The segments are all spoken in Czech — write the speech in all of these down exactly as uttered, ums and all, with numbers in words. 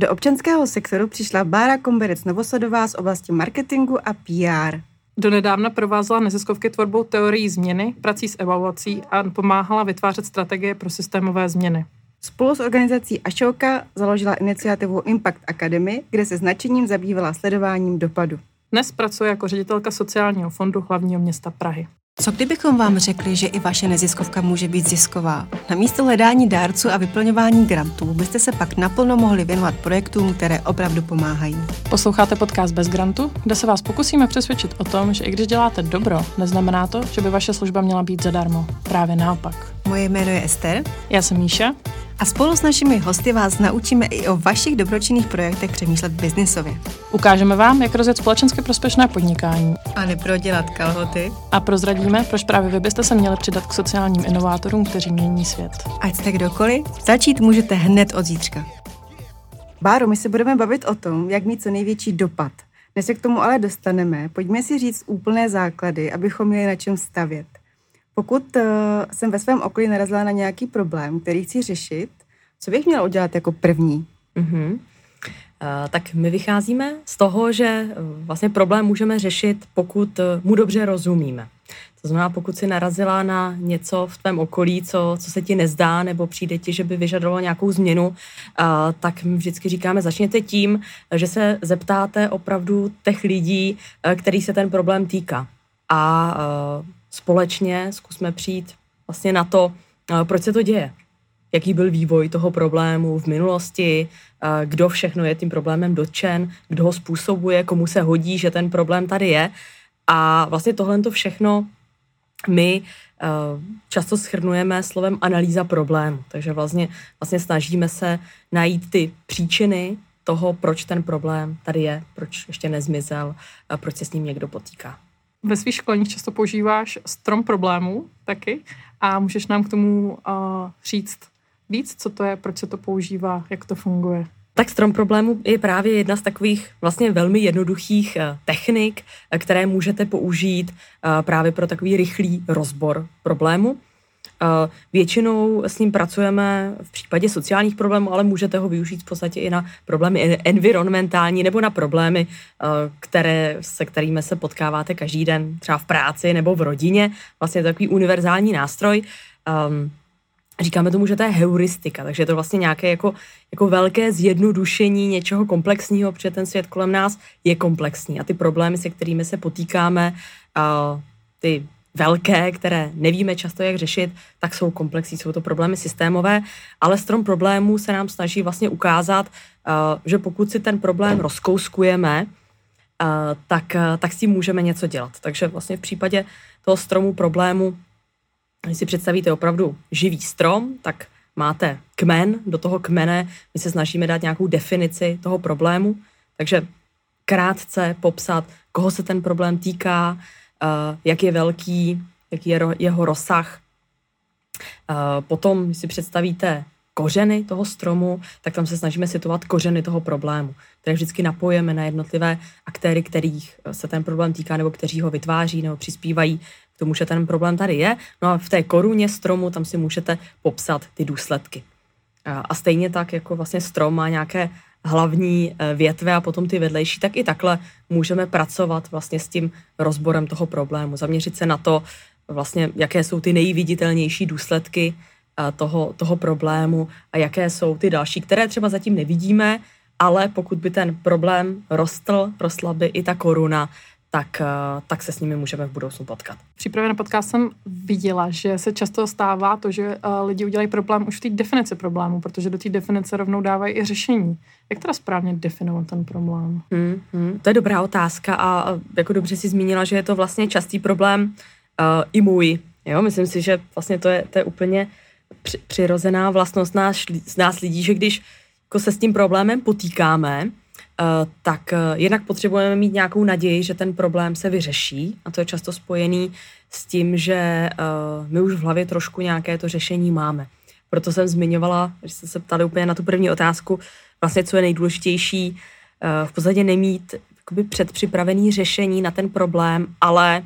Do občanského sektoru přišla Bára Komberec Novosadová z oblasti marketingu a P R. Donedávna provázela neziskovky tvorbou teorií změny, prací s evaluací a pomáhala vytvářet strategie pro systémové změny. Spolu s organizací Ashoka založila iniciativu Impact Academy, kde se značením zabývala sledováním dopadu. Dnes pracuje jako ředitelka sociálního fondu hlavního města Prahy. Co kdybychom vám řekli, že i vaše neziskovka může být zisková? Namísto hledání dárců a vyplňování grantů byste se pak naplno mohli věnovat projektům, které opravdu pomáhají. Posloucháte podcast Bez grantu, kde se vás pokusíme přesvědčit o tom, že i když děláte dobro, neznamená to, že by vaše služba měla být zadarmo. Právě naopak. Moje jméno je Ester. Já jsem Míša. A spolu s našimi hosty vás naučíme i o vašich dobročinných projektech přemýšlet biznisově. Ukážeme vám, jak rozjet společensky prospěšné podnikání. A neprodělat kalhoty. A prozradíme, proč právě vy byste se měli přidat k sociálním inovátorům, kteří mění svět. Ať jste kdokoliv, začít můžete hned od zítřka. Báro, my se budeme bavit o tom, jak mít co největší dopad. Než se k tomu ale dostaneme, pojďme si říct úplné základy, abychom měli na čem stavět. Pokud uh, jsem ve svém okolí narazila na nějaký problém, který chci řešit, co bych měla udělat jako první? Mm-hmm. Uh, tak my vycházíme z toho, že uh, vlastně problém můžeme řešit, pokud uh, mu dobře rozumíme. To znamená, pokud jsi narazila na něco v tvém okolí, co, co se ti nezdá, nebo přijde ti, že by vyžadovalo nějakou změnu, a, tak my vždycky říkáme, začněte tím, že se zeptáte opravdu těch lidí, který se ten problém týká. A, a společně zkusme přijít vlastně na to, proč se to děje. Jaký byl vývoj toho problému v minulosti, kdo všechno je tím problémem dotčen, kdo ho způsobuje, komu se hodí, že ten problém tady je. A vlastně tohle to všechno my často shrnujeme slovem analýza problému. Takže vlastně, vlastně snažíme se najít ty příčiny toho, proč ten problém tady je, proč ještě nezmizel, proč se s ním někdo potýká. Ve svých školních často používáš strom problémů taky a můžeš nám k tomu uh, říct víc, co to je, proč se to používá, jak to funguje. Tak strom problémů je právě jedna z takových vlastně velmi jednoduchých technik, které můžete použít právě pro takový rychlý rozbor problému. Většinou s ním pracujeme v případě sociálních problémů, ale můžete ho využít v podstatě i na problémy environmentální nebo na problémy, které, se kterými se potkáváte každý den, třeba v práci nebo v rodině. Vlastně takový univerzální nástroj. Říkáme tomu, že to je heuristika, takže je to vlastně nějaké jako, jako velké zjednodušení něčeho komplexního, protože ten svět kolem nás je komplexní a ty problémy, se kterými se potýkáme, ty velké, které nevíme často, jak řešit, tak jsou komplexní, jsou to problémy systémové, ale strom problémů se nám snaží vlastně ukázat, že pokud si ten problém rozkouskujeme, tak, tak s tím můžeme něco dělat. Takže vlastně v případě toho stromu problému, když si představíte opravdu živý strom, tak máte kmen, do toho kmene my se snažíme dát nějakou definici toho problému, takže krátce popsat, koho se ten problém týká, Uh, jak je velký, jaký je ro- jeho rozsah. Uh, potom, když si představíte kořeny toho stromu, tak tam se snažíme situovat kořeny toho problému, které vždycky napojeme na jednotlivé aktéry, kterých se ten problém týká, nebo kteří ho vytváří, nebo přispívají k tomu, že ten problém tady je. No a v té koruně stromu tam si můžete popsat ty důsledky. Uh, a stejně tak, jako vlastně strom má nějaké hlavní větve a potom ty vedlejší, tak i takhle můžeme pracovat vlastně s tím rozborem toho problému. Zaměřit se na to, vlastně, jaké jsou ty nejviditelnější důsledky toho, toho problému a jaké jsou ty další, které třeba zatím nevidíme, ale pokud by ten problém rostl, rostla by i ta koruna, tak, tak se s nimi můžeme v budoucnu potkat. V přípravě na podcast jsem viděla, že se často stává to, že lidi udělají problém už v té definici problému, protože do té definice rovnou dávají i řešení. Jak teda správně definovat ten problém? Hmm, hmm, to je dobrá otázka a jako dobře si zmínila, že je to vlastně častý problém uh, i můj. Jo? Myslím si, že vlastně to je, to je úplně při, přirozená vlastnost nás, z nás lidí, že když jako se s tím problémem potýkáme, Uh, tak uh, jednak potřebujeme mít nějakou naději, že ten problém se vyřeší a to je často spojený s tím, že uh, my už v hlavě trošku nějaké to řešení máme. Proto jsem zmiňovala, když jste se ptali úplně na tu první otázku, vlastně co je nejdůležitější, uh, v podstatě nemít jakoby předpřipravený řešení na ten problém, ale,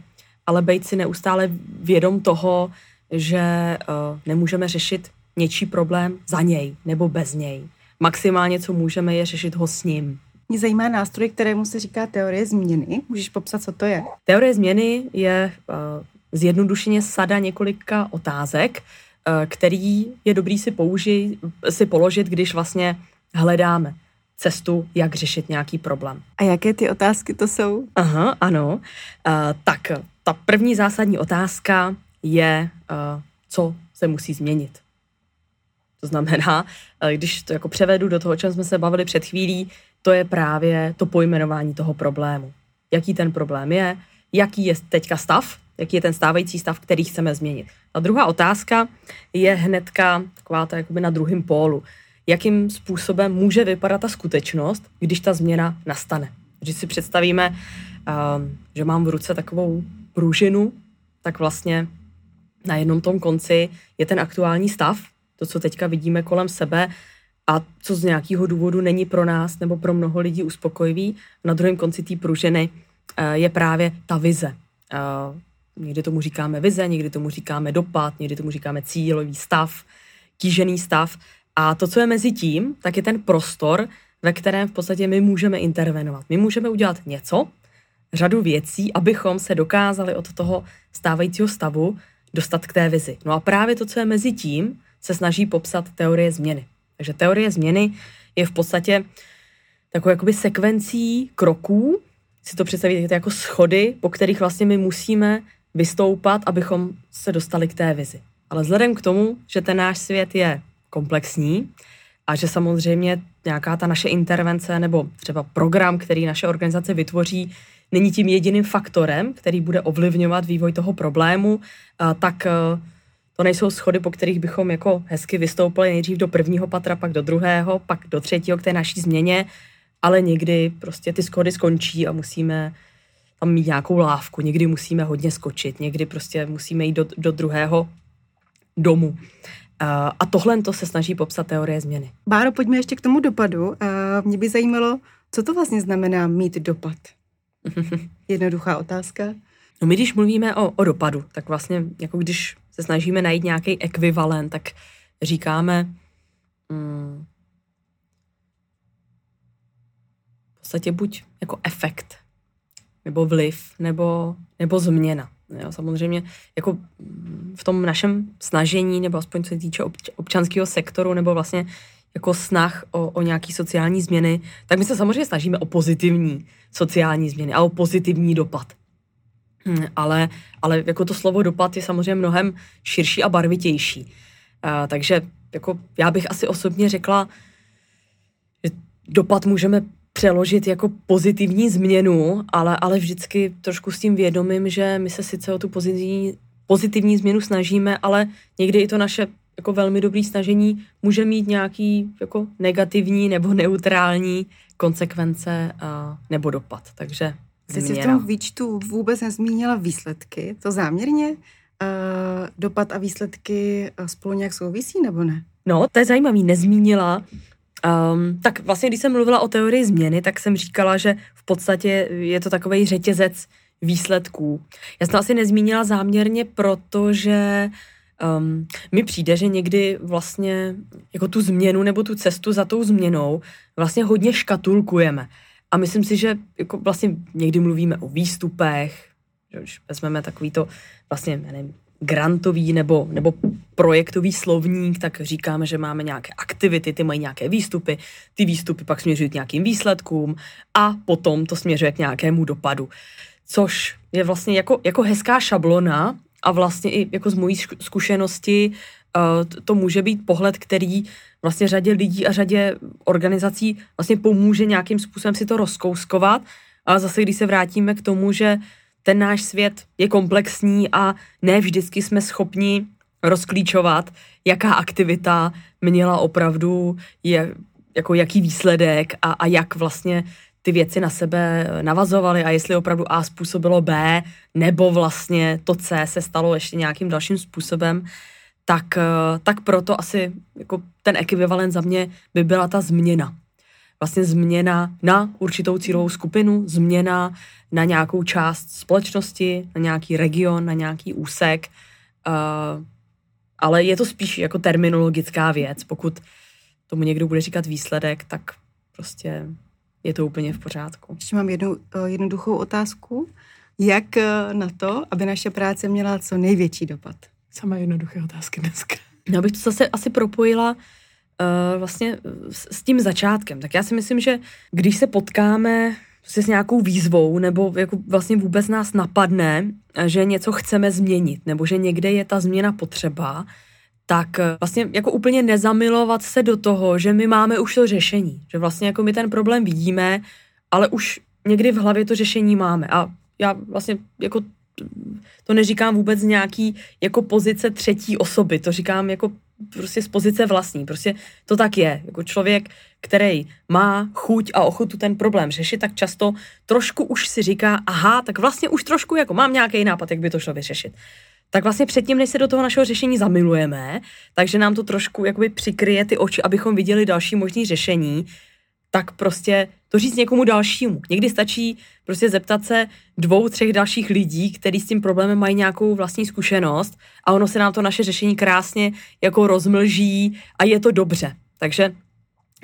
ale být si neustále vědom toho, že uh, nemůžeme řešit něčí problém za něj nebo bez něj. maximálně, co můžeme, je řešit ho s ním. Mě zajímá nástroj, kterému se říká teorie změny. Můžeš popsat, co to je? Teorie změny je uh, zjednodušeně sada několika otázek, uh, který je dobrý si, použi- si položit, když vlastně hledáme cestu, jak řešit nějaký problém. A jaké ty otázky to jsou? Aha, ano. Uh, tak, ta první zásadní otázka je, uh, co se musí změnit. To znamená, když to jako převedu do toho, o čem jsme se bavili před chvílí, to je právě to pojmenování toho problému. Jaký ten problém je, jaký je teďka stav, jaký je ten stávající stav, který chceme změnit. A druhá otázka je hnedka taková ta jakoby na druhém pólu. Jakým způsobem může vypadat ta skutečnost, když ta změna nastane. Když si představíme, že mám v ruce takovou pružinu, tak vlastně na jednom tom konci je ten aktuální stav, to, co teďka vidíme kolem sebe a co z nějakého důvodu není pro nás nebo pro mnoho lidí uspokojivý. Na druhém konci té pružiny je právě ta vize. Někdy tomu říkáme vize, někdy tomu říkáme dopad, někdy tomu říkáme cílový stav, tížený stav. A to, co je mezi tím, tak je ten prostor, ve kterém v podstatě my můžeme intervenovat. My můžeme udělat něco, řadu věcí, abychom se dokázali od toho stávajícího stavu dostat k té vizi. No a právě to, co je mezi tím, se snaží popsat teorie změny. Takže teorie změny je v podstatě takovou jakoby sekvencí kroků, si to představíte jako schody, po kterých vlastně my musíme vystoupat, abychom se dostali k té vizi. Ale vzhledem k tomu, že ten náš svět je komplexní a že samozřejmě nějaká ta naše intervence nebo třeba program, který naše organizace vytvoří, není tím jediným faktorem, který bude ovlivňovat vývoj toho problému, tak to nejsou schody, po kterých bychom jako hezky vystoupili nejdřív do prvního patra, pak do druhého, pak do třetího k té naší změně, ale někdy prostě ty schody skončí a musíme tam mít nějakou lávku, někdy musíme hodně skočit, někdy prostě musíme jít do, do druhého domu. A tohle to se snaží popsat teorie změny. Báro, pojďme ještě k tomu dopadu. Mě by zajímalo, co to vlastně znamená mít dopad? Jednoduchá otázka. No my, když mluvíme o, o dopadu, tak vlastně, jako když se snažíme najít nějaký ekvivalent, tak říkáme hmm, v podstatě buď jako efekt, nebo vliv, nebo, nebo změna. Jo, samozřejmě jako v tom našem snažení, nebo aspoň co se týče občanského sektoru, nebo vlastně jako snah o, o nějaké sociální změny, tak my se samozřejmě snažíme o pozitivní sociální změny a o pozitivní dopad. Hmm, ale, ale jako to slovo dopad je samozřejmě mnohem širší a barvitější. Uh, takže jako já bych asi osobně řekla, že dopad můžeme přeložit jako pozitivní změnu, ale, ale vždycky trošku s tím vědomím, že my se sice o tu pozitivní, pozitivní změnu snažíme, ale někdy i to naše jako velmi dobré snažení může mít nějaký jako negativní nebo neutrální konsekvence uh, nebo dopad. Takže Změna. Jsi v tom výčtu vůbec nezmínila výsledky, to záměrně uh, dopad a výsledky spolu nějak souvisí, nebo ne? No, to je zajímavý, nezmínila. Um, tak vlastně, když jsem mluvila o teorii změny, tak jsem říkala, že v podstatě je to takovej řetězec výsledků. Já jsem to asi nezmínila záměrně, protože um, mi přijde, že někdy vlastně jako tu změnu nebo tu cestu za tou změnou vlastně hodně škatulkujeme. A myslím si, že jako vlastně někdy mluvíme o výstupech, že když vezmeme takový to vlastně, nevím, grantový nebo, nebo projektový slovník, tak říkáme, že máme nějaké aktivity, ty mají nějaké výstupy, ty výstupy pak směřují k nějakým výsledkům a potom to směřuje k nějakému dopadu. Což je vlastně jako, jako hezká šablona a vlastně i jako z mojí zkušenosti to může být pohled, který vlastně řadě lidí a řadě organizací vlastně pomůže nějakým způsobem si to rozkouskovat. A zase, když se vrátíme k tomu, že ten náš svět je komplexní a ne vždycky jsme schopni rozklíčovat, jaká aktivita měla opravdu, je, jako jaký výsledek a, a jak vlastně ty věci na sebe navazovaly a jestli opravdu A způsobilo B, nebo vlastně to C se stalo ještě nějakým dalším způsobem, tak, tak proto asi jako ten ekvivalent za mě by byla ta změna. Vlastně změna na určitou cílovou skupinu, změna na nějakou část společnosti, na nějaký region, na nějaký úsek, uh, ale je to spíš jako terminologická věc, pokud tomu někdo bude říkat výsledek, tak prostě je to úplně v pořádku. Ještě mám jednu jednoduchou otázku. Jak na to, aby naše práce měla co největší dopad? Sama jednoduché otázky dneska. Já bych to zase asi propojila uh, vlastně s tím začátkem. Tak já si myslím, že když se potkáme s nějakou výzvou, nebo jako vlastně vůbec nás napadne, že něco chceme změnit, nebo že někde je ta změna potřeba, tak vlastně jako úplně nezamilovat se do toho, že my máme už to řešení. Že vlastně jako my ten problém vidíme, ale už někdy v hlavě to řešení máme. A já vlastně jako to neříkám vůbec z nějaký jako pozice třetí osoby, to říkám jako prostě z pozice vlastní. Prostě to tak je. Jako člověk, který má chuť a ochotu ten problém řešit, tak často trošku už si říká, aha, tak vlastně už trošku jako mám nějaký nápad, jak by to šlo vyřešit. Tak vlastně předtím, než se do toho našeho řešení zamilujeme, takže nám to trošku jakoby přikryje ty oči, abychom viděli další možné řešení, tak prostě to říct někomu dalšímu. Někdy stačí prostě zeptat se dvou, třech dalších lidí, kteří s tím problémem mají nějakou vlastní zkušenost a ono se nám to naše řešení krásně jako rozmlží a je to dobře. Takže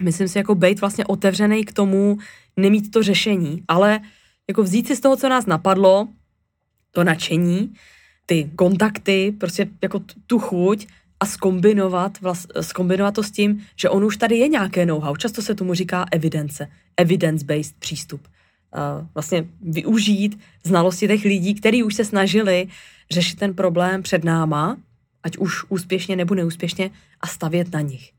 myslím si, jako bejt vlastně otevřenej k tomu, nemít to řešení, ale jako vzít si z toho, co nás napadlo, to nadšení, ty kontakty, prostě jako tu chuť a zkombinovat, vlast, zkombinovat to s tím, že on už tady je nějaké know-how. Často se tomu říká evidence, evidence-based přístup. Uh, vlastně využít znalosti těch lidí, kteří už se snažili řešit ten problém před náma, ať už úspěšně nebo neúspěšně, a stavět na nich.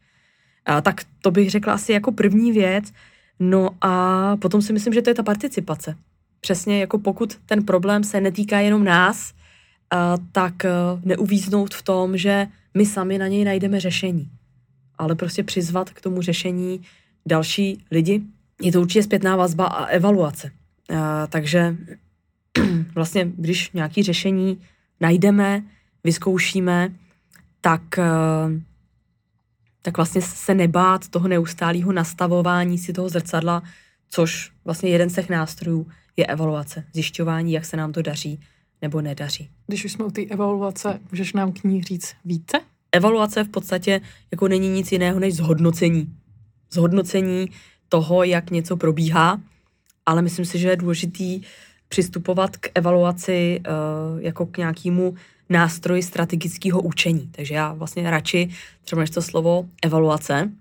Uh, tak to bych řekla asi jako první věc. No a potom si myslím, že to je ta participace. Přesně jako pokud ten problém se netýká jenom nás, Uh, tak uh, neuvíznout v tom, že my sami na něj najdeme řešení. Ale prostě přizvat k tomu řešení další lidi. Je to určitě zpětná vazba a evaluace. Uh, takže vlastně, když nějaké řešení najdeme, vyzkoušíme, tak, uh, tak vlastně se nebát toho neustálého nastavování si toho zrcadla, což vlastně jeden z těch nástrojů je evaluace, zjišťování, jak se nám to daří nebo nedaří. Když už jsme u té evaluace, můžeš nám k ní říct více? Evaluace v podstatě jako není nic jiného než zhodnocení. Zhodnocení toho, jak něco probíhá, ale myslím si, že je důležitý přistupovat k evaluaci uh, jako k nějakému nástroji strategického učení. Takže já vlastně radši, třeba než to slovo evaluace,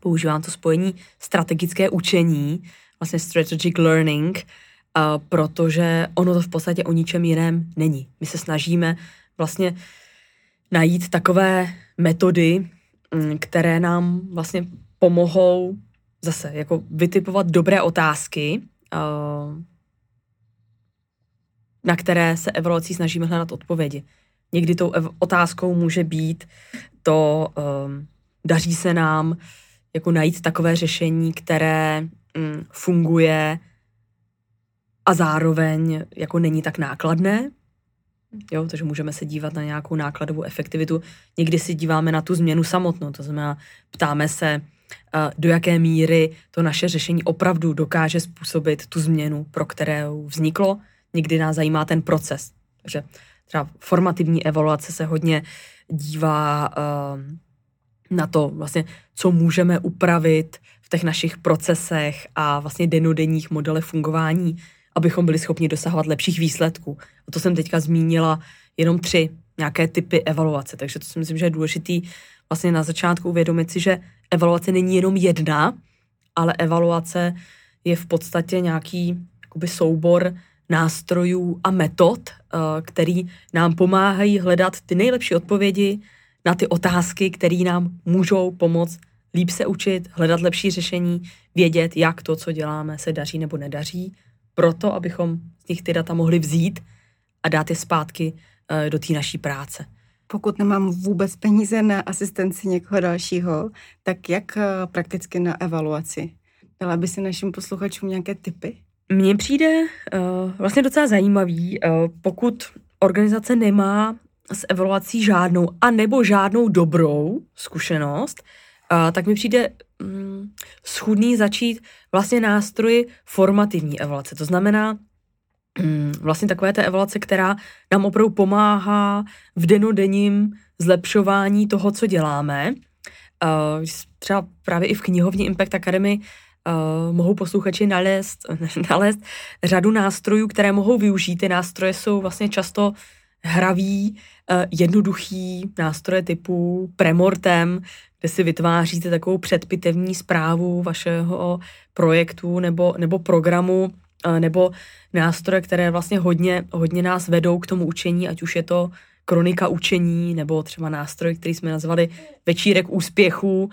používám to spojení strategické učení, vlastně strategic learning, Uh, protože ono to v podstatě o ničem jiném není. My se snažíme vlastně najít takové metody, které nám vlastně pomohou zase jako vytipovat dobré otázky, uh, na které se evaluací snažíme hledat odpovědi. Někdy tou ev- otázkou může být to, um, daří se nám jako najít takové řešení, které um, funguje a zároveň jako není tak nákladné, jo, takže můžeme se dívat na nějakou nákladovou efektivitu. Někdy si díváme na tu změnu samotnou, to znamená, ptáme se, do jaké míry to naše řešení opravdu dokáže způsobit tu změnu, pro kterou vzniklo. Někdy nás zajímá ten proces. Takže třeba formativní evaluace se hodně dívá na to, vlastně, co můžeme upravit v těch našich procesech a vlastně dennodenních modelech fungování, abychom byli schopni dosahovat lepších výsledků. A to jsem teďka zmínila jenom tři nějaké typy evaluace, takže to si myslím, že je důležitý vlastně na začátku uvědomit si, že evaluace není jenom jedna, ale evaluace je v podstatě nějaký jakoby soubor nástrojů a metod, který nám pomáhají hledat ty nejlepší odpovědi na ty otázky, které nám můžou pomoct líp se učit, hledat lepší řešení, vědět, jak to, co děláme, se daří nebo nedaří, proto, abychom z nich ty data mohli vzít a dát je zpátky do té naší práce. Pokud nemám vůbec peníze na asistenci někoho dalšího, tak jak prakticky na evaluaci? Dala by si našim posluchačům nějaké tipy? Mně přijde uh, vlastně docela zajímavý, uh, pokud organizace nemá s evaluací žádnou a nebo žádnou dobrou zkušenost, uh, tak mi přijde schudný začít vlastně nástroji formativní evaluace. To znamená vlastně takové té evaluace, která nám opravdu pomáhá v dennodenním zlepšování toho, co děláme. Uh, třeba právě i v knihovně Impact Academy uh, mohou posluchači nalézt, nalézt řadu nástrojů, které mohou využít. Ty nástroje jsou vlastně často hravý, uh, jednoduchý nástroje typu premortem, kde si vytváříte takovou předpitevní zprávu vašeho projektu nebo, nebo programu, uh, nebo nástroje, které vlastně hodně, hodně nás vedou k tomu učení, ať už je to kronika učení, nebo třeba nástroj, který jsme nazvali Večírek úspěchů.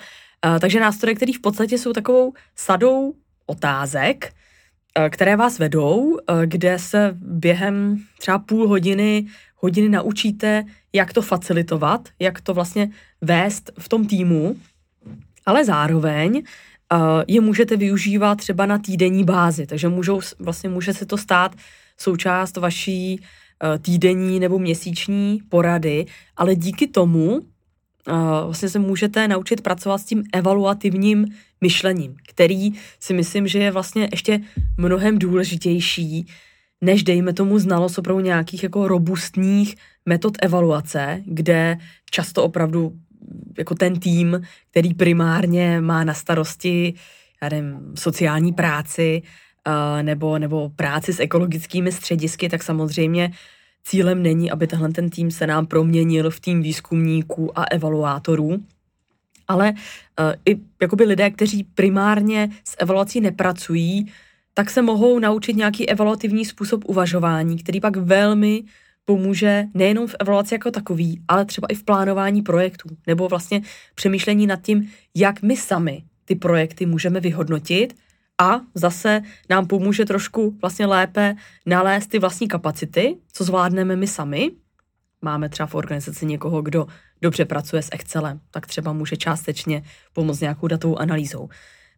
Takže nástroje, které v podstatě jsou takovou sadou otázek, které vás vedou, kde se během třeba půl hodiny, hodiny naučíte, jak to facilitovat, jak to vlastně vést v tom týmu, ale zároveň je můžete využívat třeba na týdenní bázi, takže můžou, vlastně může se to stát součást vaší týdenní nebo měsíční porady, ale díky tomu uh, vlastně se můžete naučit pracovat s tím evaluativním myšlením, který si myslím, že je vlastně ještě mnohem důležitější, než dejme tomu znalost opravdu nějakých jako robustních metod evaluace, kde často opravdu jako ten tým, který primárně má na starosti, já nevím, sociální práci, nebo, nebo práci s ekologickými středisky, tak samozřejmě cílem není, aby tenhle ten tým se nám proměnil v tým výzkumníků a evaluátorů, ale uh, i jakoby lidé, kteří primárně s evaluací nepracují, tak se mohou naučit nějaký evaluativní způsob uvažování, který pak velmi pomůže nejenom v evaluaci jako takový, ale třeba i v plánování projektů, nebo vlastně přemýšlení nad tím, jak my sami ty projekty můžeme vyhodnotit, a zase nám pomůže trošku vlastně lépe nalézt ty vlastní kapacity, co zvládneme my sami. Máme třeba v organizaci někoho, kdo dobře pracuje s Excelem, tak třeba může částečně pomoct nějakou datovou analýzou.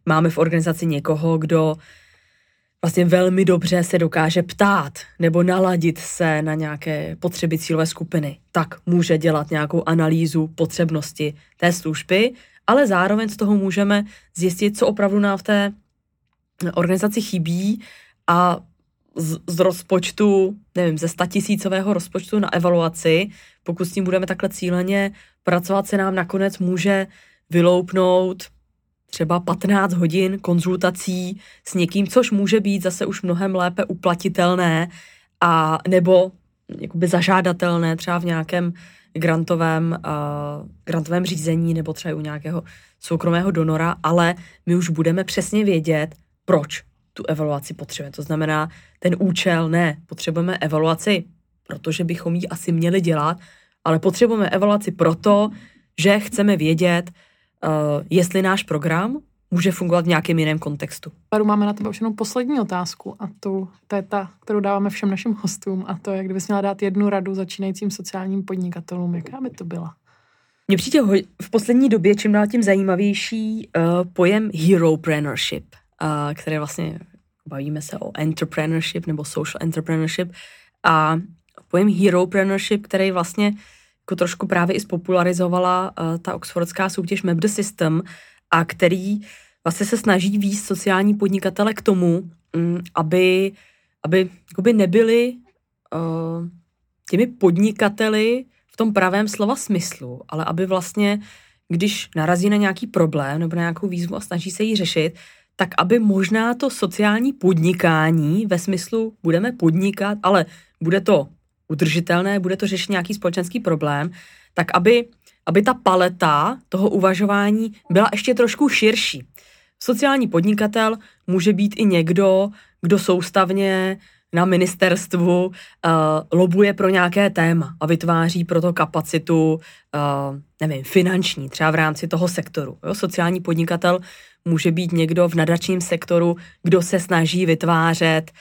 Máme v organizaci někoho, kdo vlastně velmi dobře se dokáže ptát nebo naladit se na nějaké potřeby cílové skupiny, tak může dělat nějakou analýzu potřebnosti té služby, ale zároveň z toho můžeme zjistit, co opravdu nám v té organizaci chybí a z, z rozpočtu, nevím, ze statisícového rozpočtu na evaluaci, pokud s tím budeme takhle cíleně pracovat, se nám nakonec může vyloupnout třeba patnáct hodin konzultací s někým, což může být zase už mnohem lépe uplatitelné a nebo jakoby zažádatelné třeba v nějakém grantovém, uh, grantovém řízení nebo třeba u nějakého soukromého donora, ale my už budeme přesně vědět, proč tu evaluaci potřebujeme. To znamená, ten účel ne, potřebujeme evaluaci, protože bychom ji asi měli dělat, ale potřebujeme evaluaci proto, že chceme vědět, uh, jestli náš program může fungovat v nějakém jiném kontextu. Páru, máme na tebe už jenom poslední otázku a tu, to je ta, kterou dáváme všem našim hostům a to je, kdybys měla dát jednu radu začínajícím sociálním podnikatelům, jaká by to byla? Mně přijde v poslední době čím dál tím zajímavější uh, pojem Heropreneurship, uh, které vlastně bavíme se o entrepreneurship nebo social entrepreneurship a pojem Heropreneurship, který vlastně jako trošku právě i spopularizovala uh, ta oxfordská soutěž Map the System a který vlastně se snaží vést sociální podnikatele k tomu, aby, aby jakoby nebyli uh, těmi podnikateli v tom pravém slova smyslu, ale aby vlastně, když narazí na nějaký problém nebo na nějakou výzvu a snaží se ji řešit, tak aby možná to sociální podnikání ve smyslu budeme podnikat, ale bude to udržitelné, bude to řešit nějaký společenský problém, tak aby aby ta paleta toho uvažování byla ještě trošku širší. Sociální podnikatel může být i někdo, kdo soustavně na ministerstvu uh, lobuje pro nějaké téma a vytváří pro to kapacitu, uh, nevím, finanční, třeba v rámci toho sektoru. Jo? Sociální podnikatel může být někdo v nadačním sektoru, kdo se snaží vytvářet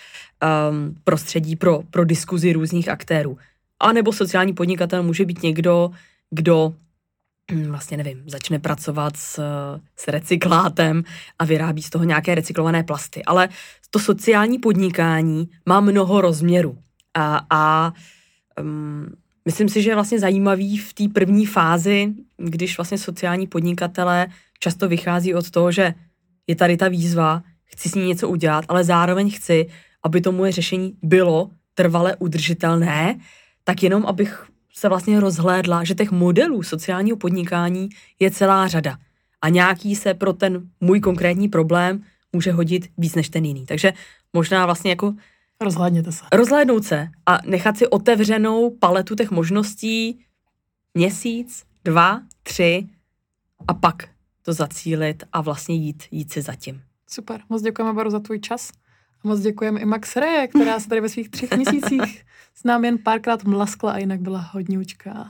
um, prostředí pro, pro diskuzi různých aktérů. A nebo sociální podnikatel může být někdo, kdo vlastně nevím, začne pracovat s, s recyklátem a vyrábí z toho nějaké recyklované plasty. Ale to sociální podnikání má mnoho rozměrů. A, a um, myslím si, že je vlastně zajímavý v té první fázi, když vlastně sociální podnikatelé často vychází od toho, že je tady ta výzva, chci s ní něco udělat, ale zároveň chci, aby to moje řešení bylo trvale udržitelné, tak jenom abych se vlastně rozhlédla, že těch modelů sociálního podnikání je celá řada. a nějaký se pro ten můj konkrétní problém může hodit víc než ten jiný. Takže možná vlastně jako rozhlédněte se. Rozhlédnout se a nechat si otevřenou paletu těch možností měsíc, dva, tři a pak to zacílit a vlastně jít, jít si zatím. Super, moc děkujeme, Báro, za tvůj čas. A moc děkujeme i Max Reje, která se tady ve svých třech měsících s námi jen párkrát mlaskla a jinak byla hodně učká.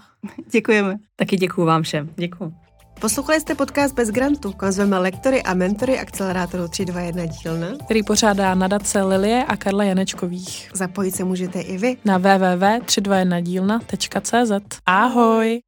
Děkujeme. Taky děkuju vám všem. Děkuju. Poslouchali jste podcast Bez grantu, kam zveme lektory a mentory akcelerátoru tři dva jedna dílna, který pořádá nadace Lilie a Karla Janečkových. Zapojit se můžete i vy na w w w tečka tři dva jedna dílna tečka cz. Ahoj!